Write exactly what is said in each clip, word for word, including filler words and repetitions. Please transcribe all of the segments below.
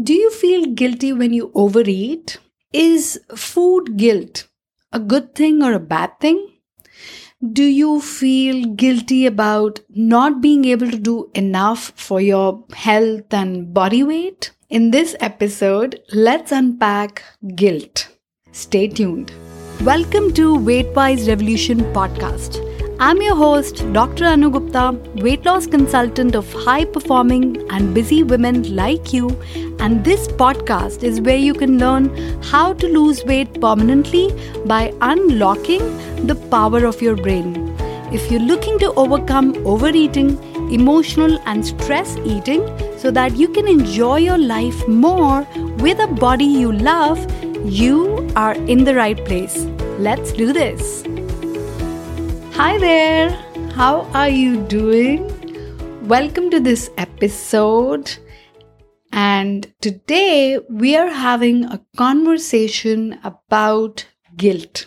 Do you feel guilty when you overeat? Is food guilt a good thing or a bad thing? Do you feel guilty about not being able to do enough for your health and body weight? In this episode, let's unpack guilt. Stay tuned. Welcome to Weight Wise Revolution Podcast. I'm your host, Doctor Anu Gupta, weight loss consultant of high-performing and busy women like you, and this podcast is where you can learn how to lose weight permanently by unlocking the power of your brain. If you're looking to overcome overeating, emotional and stress eating so that you can enjoy your life more with a body you love, you are in the right place. Let's do this. Hi there, how are you doing? Welcome to this episode, and today we are having a conversation about guilt.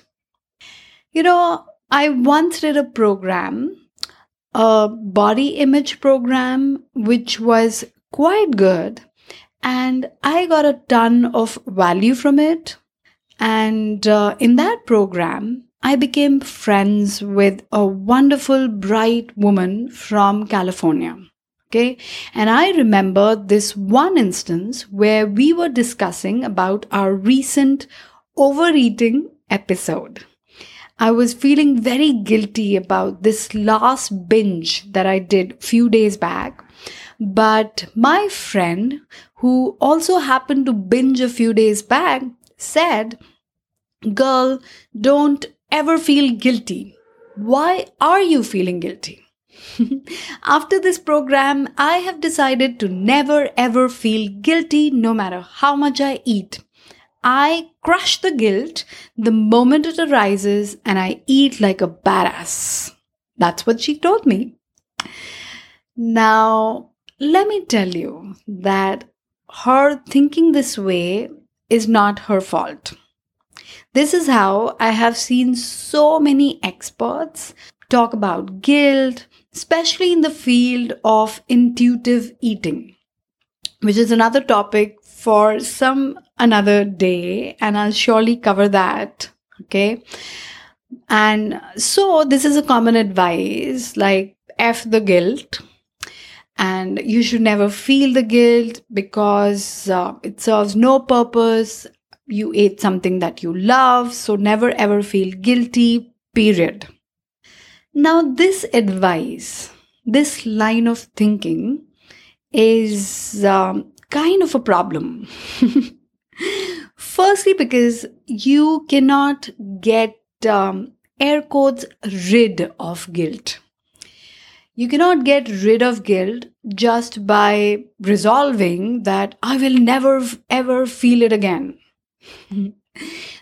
You know, I once did a program, a body image program, which was quite good, and I got a ton of value from it. And uh, in that program, I became friends with a wonderful, bright woman from California. Okay. And I remember this one instance where we were discussing about our recent overeating episode. I was feeling very guilty about this last binge that I did a few days back. But my friend, who also happened to binge a few days back, said, "Girl, don't ever feel guilty. Why are you feeling guilty?" After this program, I have decided to never ever feel guilty no matter how much I eat. I crush the guilt the moment it arises and I eat like a badass. That's what she told me. Now, let me tell you that her thinking this way is not her fault. This is how I have seen so many experts talk about guilt, especially in the field of intuitive eating, which is another topic for some another day, and I'll surely cover that, okay? And so this is a common advice, like F the guilt, and you should never feel the guilt because uh, it serves no purpose. You ate something that you love, so never ever feel guilty, period. Now, this advice, this line of thinking is um, kind of a problem. Firstly, because you cannot get um, air quotes rid of guilt. You cannot get rid of guilt just by resolving that I will never ever feel it again.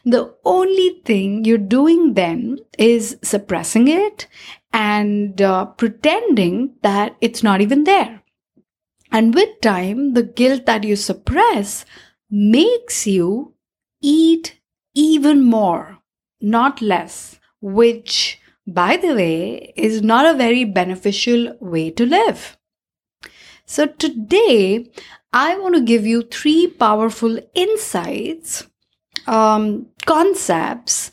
The only thing you're doing then is suppressing it and uh, pretending that it's not even there. And with time, the guilt that you suppress makes you eat even more, not less, which, by the way, is not a very beneficial way to live. So today, I want to give you three powerful insights, um, concepts,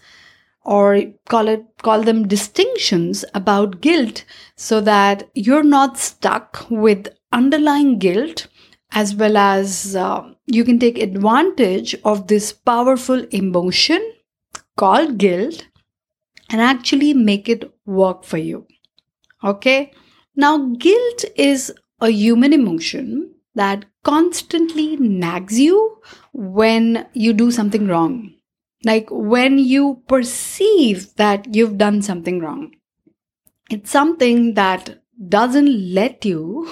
or call it call them distinctions about guilt, so that you're not stuck with underlying guilt, as well as uh, you can take advantage of this powerful emotion called guilt and actually make it work for you. Okay? Now, guilt is a human emotion that constantly nags you when you do something wrong. Like when you perceive that you've done something wrong. It's something that doesn't let you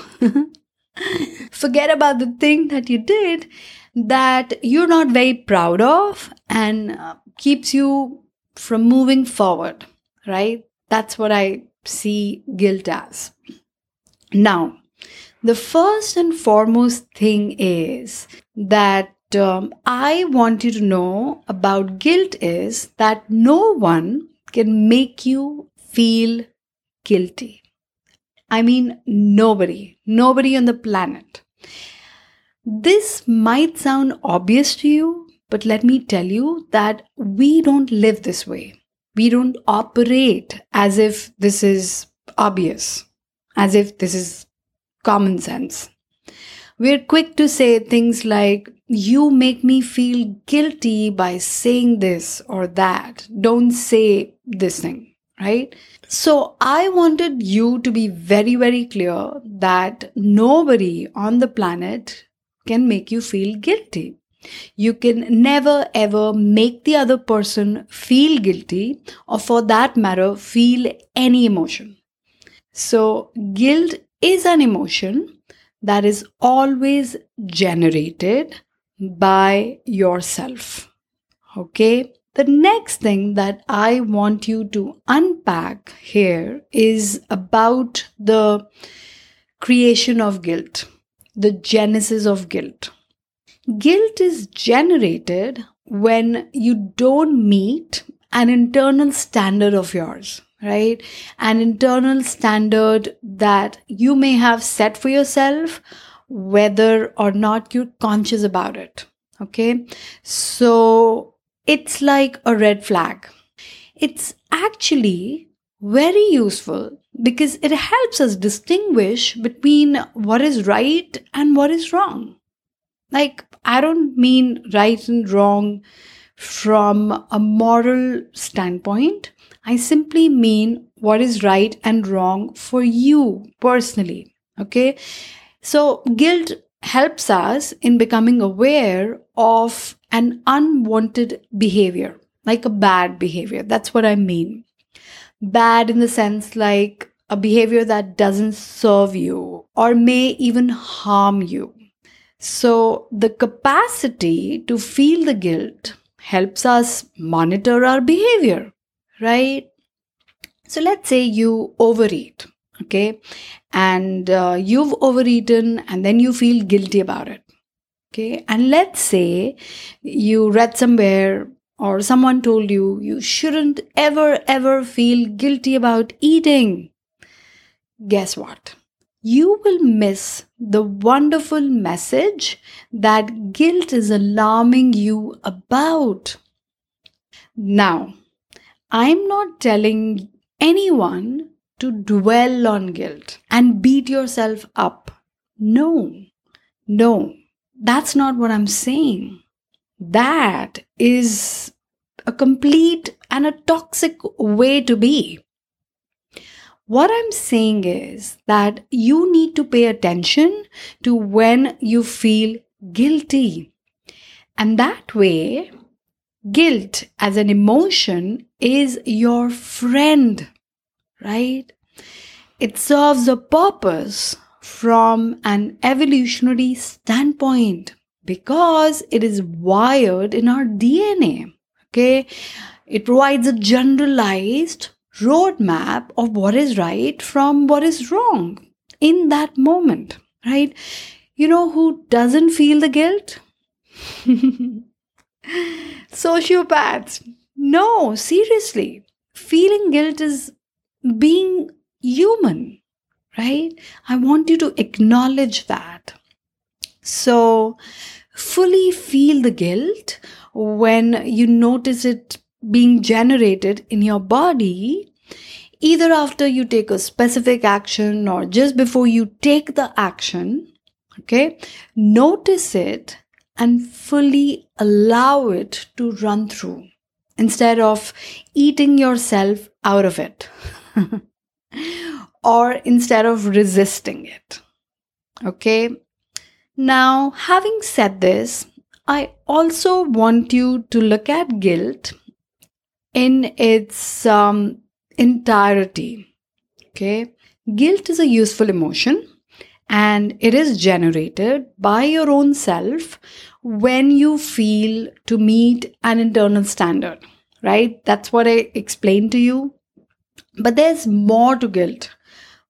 forget about the thing that you did that you're not very proud of and keeps you from moving forward, right? That's what I see guilt as. Now, the first and foremost thing is that um, I want you to know about guilt is that no one can make you feel guilty. I mean, nobody, nobody on the planet. This might sound obvious to you, but let me tell you that we don't live this way. We don't operate as if this is obvious, as if this is common sense. We're quick to say things like, you make me feel guilty by saying this or that. Don't say this thing, right? So I wanted you to be very, very clear that nobody on the planet can make you feel guilty. You can never ever make the other person feel guilty, or for that matter, feel any emotion. So guilt is an emotion that is always generated by yourself. Okay? The next thing that I want you to unpack here is about the creation of guilt, the genesis of guilt. Guilt is generated when you don't meet an internal standard of yours, right? An internal standard that you may have set for yourself, whether or not you're conscious about it, okay? So it's like a red flag. It's actually very useful because it helps us distinguish between what is right and what is wrong. Like, I don't mean right and wrong from a moral standpoint. I simply mean what is right and wrong for you personally, okay? So guilt helps us in becoming aware of an unwanted behavior, like a bad behavior. That's what I mean. Bad in the sense like a behavior that doesn't serve you or may even harm you. So the capacity to feel the guilt helps us monitor our behavior, right? So let's say you overeat, okay? And uh, you've overeaten and then you feel guilty about it, okay? And let's say you read somewhere or someone told you, you shouldn't ever, ever feel guilty about eating. Guess what? You will miss the wonderful message that guilt is alarming you about. Now, I'm not telling anyone to dwell on guilt and beat yourself up. No, no, that's not what I'm saying. That is a complete and a toxic way to be. What I'm saying is that you need to pay attention to when you feel guilty. And that way, guilt as an emotion is your friend, right? It serves a purpose from an evolutionary standpoint because it is wired in our D N A, okay? It provides a generalized roadmap of what is right from what is wrong in that moment, right? You know who doesn't feel the guilt? Sociopaths. No, seriously. Feeling guilt is being human, right? I want you to acknowledge that. So, fully feel the guilt when you notice it being generated in your body, either after you take a specific action or just before you take the action, okay? Notice it and fully allow it to run through instead of eating yourself out of it or instead of resisting it, okay? Now, having said this, I also want you to look at guilt in its um, entirety, okay? Guilt is a useful emotion and it is generated by your own self when you feel to meet an internal standard, right? That's what I explained to you. But there's more to guilt,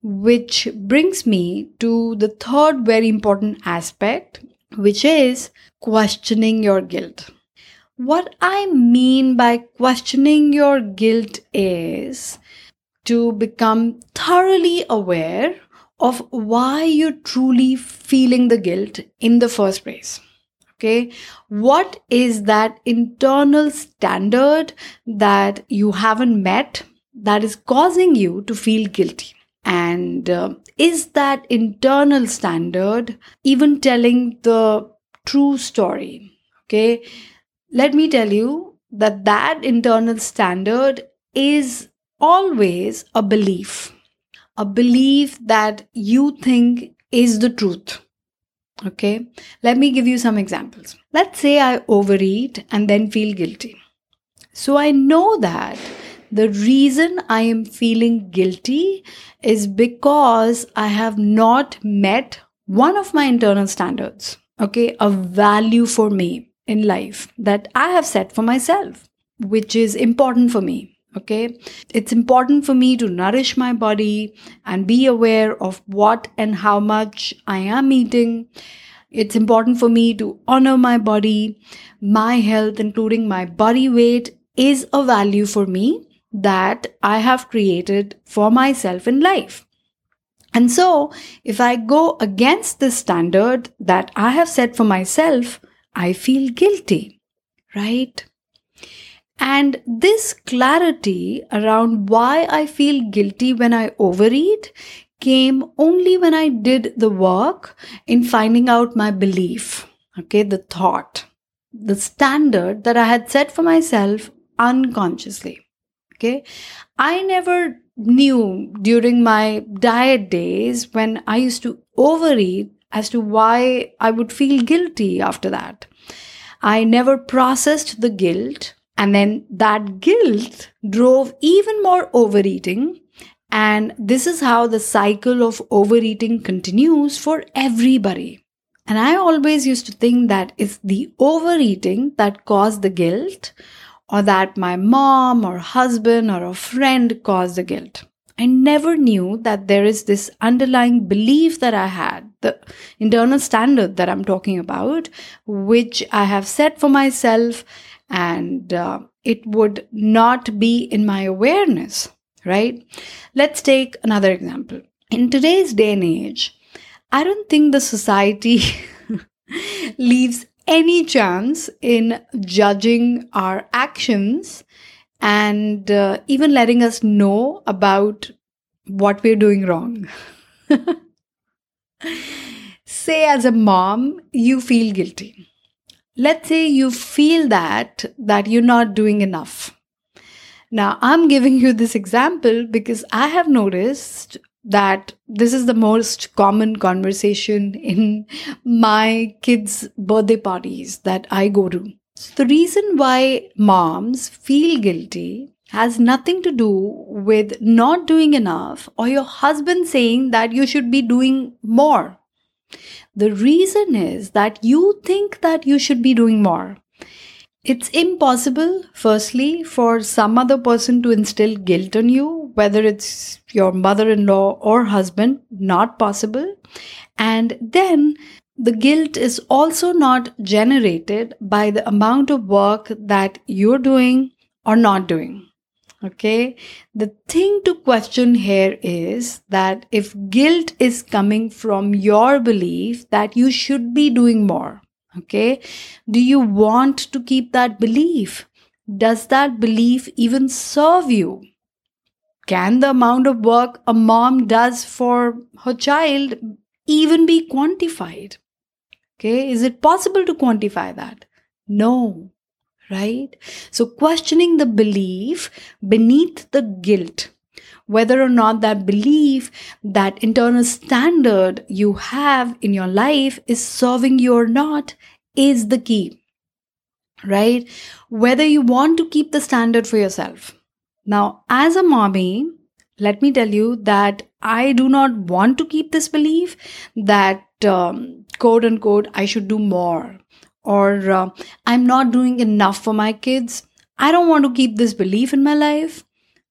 which brings me to the third very important aspect, which is questioning your guilt. What I mean by questioning your guilt is to become thoroughly aware of why you're truly feeling the guilt in the first place. Okay, what is that internal standard that you haven't met that is causing you to feel guilty? And uh, is that internal standard even telling the true story? Okay, let me tell you that that internal standard is always a belief, a belief that you think is the truth. Okay, let me give you some examples. Let's say I overeat and then feel guilty. So I know that the reason I am feeling guilty is because I have not met one of my internal standards. Okay, a value for me in life that I have set for myself, which is important for me. Okay, it's important for me to nourish my body and be aware of what and how much I am eating. It's important for me to honor my body. My health, including my body weight, is a value for me that I have created for myself in life. And so, if I go against this standard that I have set for myself, I feel guilty, right? And this clarity around why I feel guilty when I overeat came only when I did the work in finding out my belief, okay, the thought, the standard that I had set for myself unconsciously, okay. I never knew during my diet days when I used to overeat as to why I would feel guilty after that. I never processed the guilt. And then that guilt drove even more overeating. And this is how the cycle of overeating continues for everybody. And I always used to think that it's the overeating that caused the guilt, or that my mom or husband or a friend caused the guilt. I never knew that there is this underlying belief that I had, the internal standard that I'm talking about, which I have set for myself. And uh, it would not be in my awareness, right? Let's take another example. In today's day and age, I don't think the society leaves any chance in judging our actions and uh, even letting us know about what we're doing wrong. Say as a mom, you feel guilty. Let's say you feel that, that you're not doing enough. Now, I'm giving you this example because I have noticed that this is the most common conversation in my kids' birthday parties that I go to. So the reason why moms feel guilty has nothing to do with not doing enough or your husband saying that you should be doing more. The reason is that you think that you should be doing more. It's impossible, firstly, for some other person to instill guilt on you, whether it's your mother-in-law or husband, not possible. And then the guilt is also not generated by the amount of work that you're doing or not doing. Okay, the thing to question here is that if guilt is coming from your belief that you should be doing more, okay, do you want to keep that belief? Does that belief even serve you? Can the amount of work a mom does for her child even be quantified? Okay, is it possible to quantify that? No. Right? So questioning the belief beneath the guilt, whether or not that belief, that internal standard you have in your life is serving you or not, is the key, right? Whether you want to keep the standard for yourself. Now, as a mommy, let me tell you that I do not want to keep this belief that um, quote unquote, I should do more. Or uh, I'm not doing enough for my kids. I don't want to keep this belief in my life.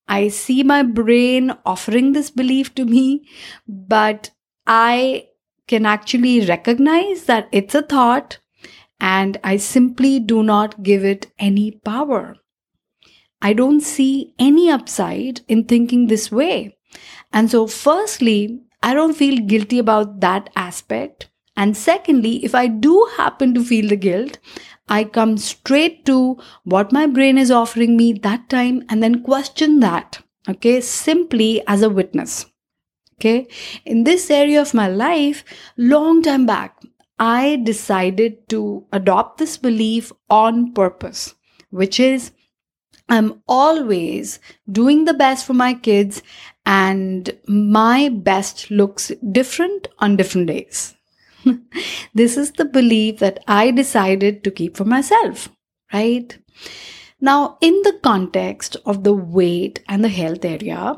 I see my brain offering this belief to me, but I can actually recognize that it's a thought and I simply do not give it any power. I don't see any upside in thinking this way. And so firstly, I don't feel guilty about that aspect. And secondly, if I do happen to feel the guilt, I come straight to what my brain is offering me that time and then question that, okay, simply as a witness. Okay, in this area of my life, long time back, I decided to adopt this belief on purpose, which is I'm always doing the best for my kids and my best looks different on different days. This is the belief that I decided to keep for myself, right? Now, in the context of the weight and the health area,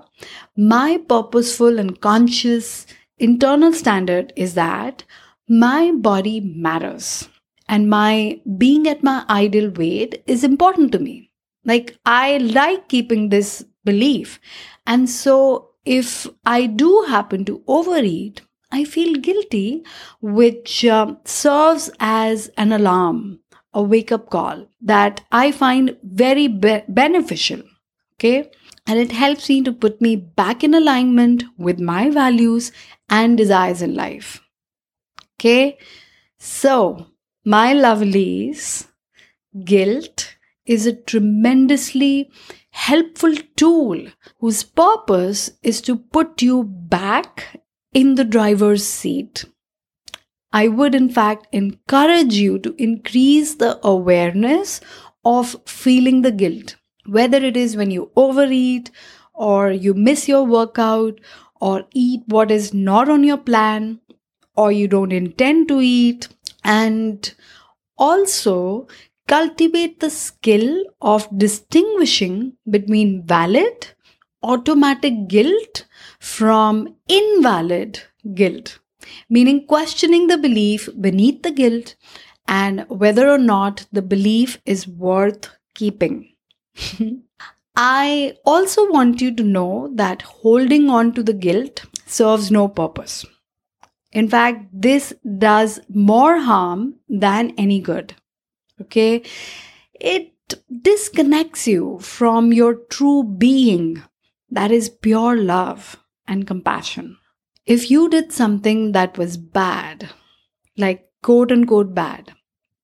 my purposeful and conscious internal standard is that my body matters and my being at my ideal weight is important to me. Like, I like keeping this belief. And so if I do happen to overeat, I feel guilty, which uh, serves as an alarm, a wake-up call that I find very be- beneficial, okay? And it helps me to put me back in alignment with my values and desires in life, okay? So, my lovelies, guilt is a tremendously helpful tool whose purpose is to put you back in the driver's seat. I would in fact encourage you to increase the awareness of feeling the guilt, whether it is when you overeat or you miss your workout or eat what is not on your plan or you don't intend to eat, and also cultivate the skill of distinguishing between valid automatic guilt from invalid guilt, meaning questioning the belief beneath the guilt and whether or not the belief is worth keeping. I also want you to know that holding on to the guilt serves no purpose. In fact, this does more harm than any good. Okay, it disconnects you from your true being. That is pure love and compassion. If you did something that was bad, like quote unquote bad,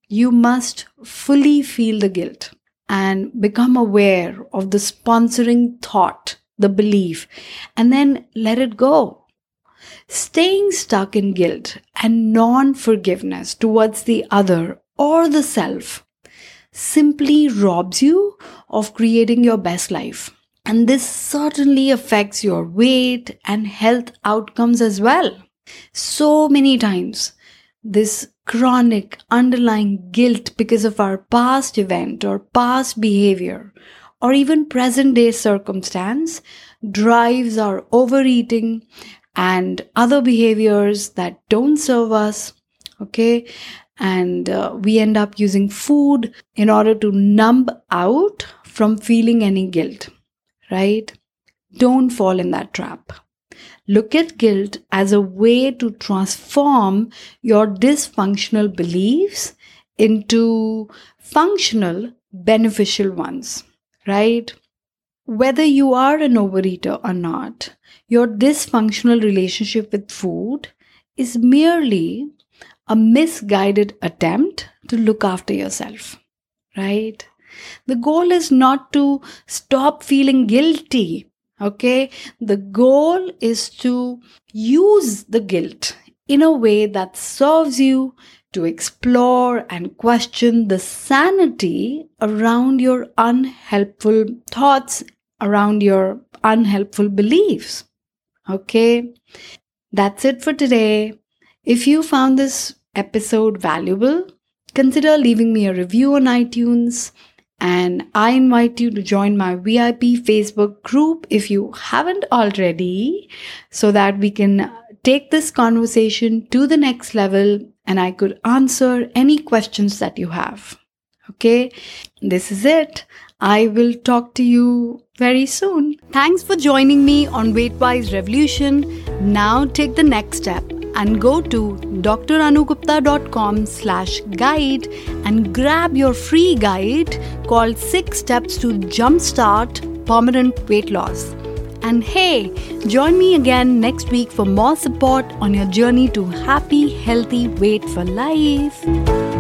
you must fully feel the guilt and become aware of the sponsoring thought, the belief, and then let it go. Staying stuck in guilt and non-forgiveness towards the other or the self simply robs you of creating your best life. And this certainly affects your weight and health outcomes as well. So many times, this chronic underlying guilt because of our past event or past behavior or even present day circumstance drives our overeating and other behaviors that don't serve us, okay? And uh, we end up using food in order to numb out from feeling any guilt. Right? Don't fall in that trap. Look at guilt as a way to transform your dysfunctional beliefs into functional, beneficial ones, right? Whether you are an overeater or not, your dysfunctional relationship with food is merely a misguided attempt to look after yourself, right? The goal is not to stop feeling guilty, okay? The goal is to use the guilt in a way that serves you to explore and question the sanity around your unhelpful thoughts, around your unhelpful beliefs, okay? That's it for today. If you found this episode valuable, consider leaving me a review on iTunes. And I invite you to join my V I P Facebook group if you haven't already, so that we can take this conversation to the next level and I could answer any questions that you have. Okay, this is it. I will talk to you very soon. Thanks for joining me on Weight Wise Revolution. Now take the next step and go to dranukupta dot com slash guide and grab your free guide called six steps to Jumpstart Permanent Weight Loss. And hey, join me again next week for more support on your journey to happy, healthy weight for life.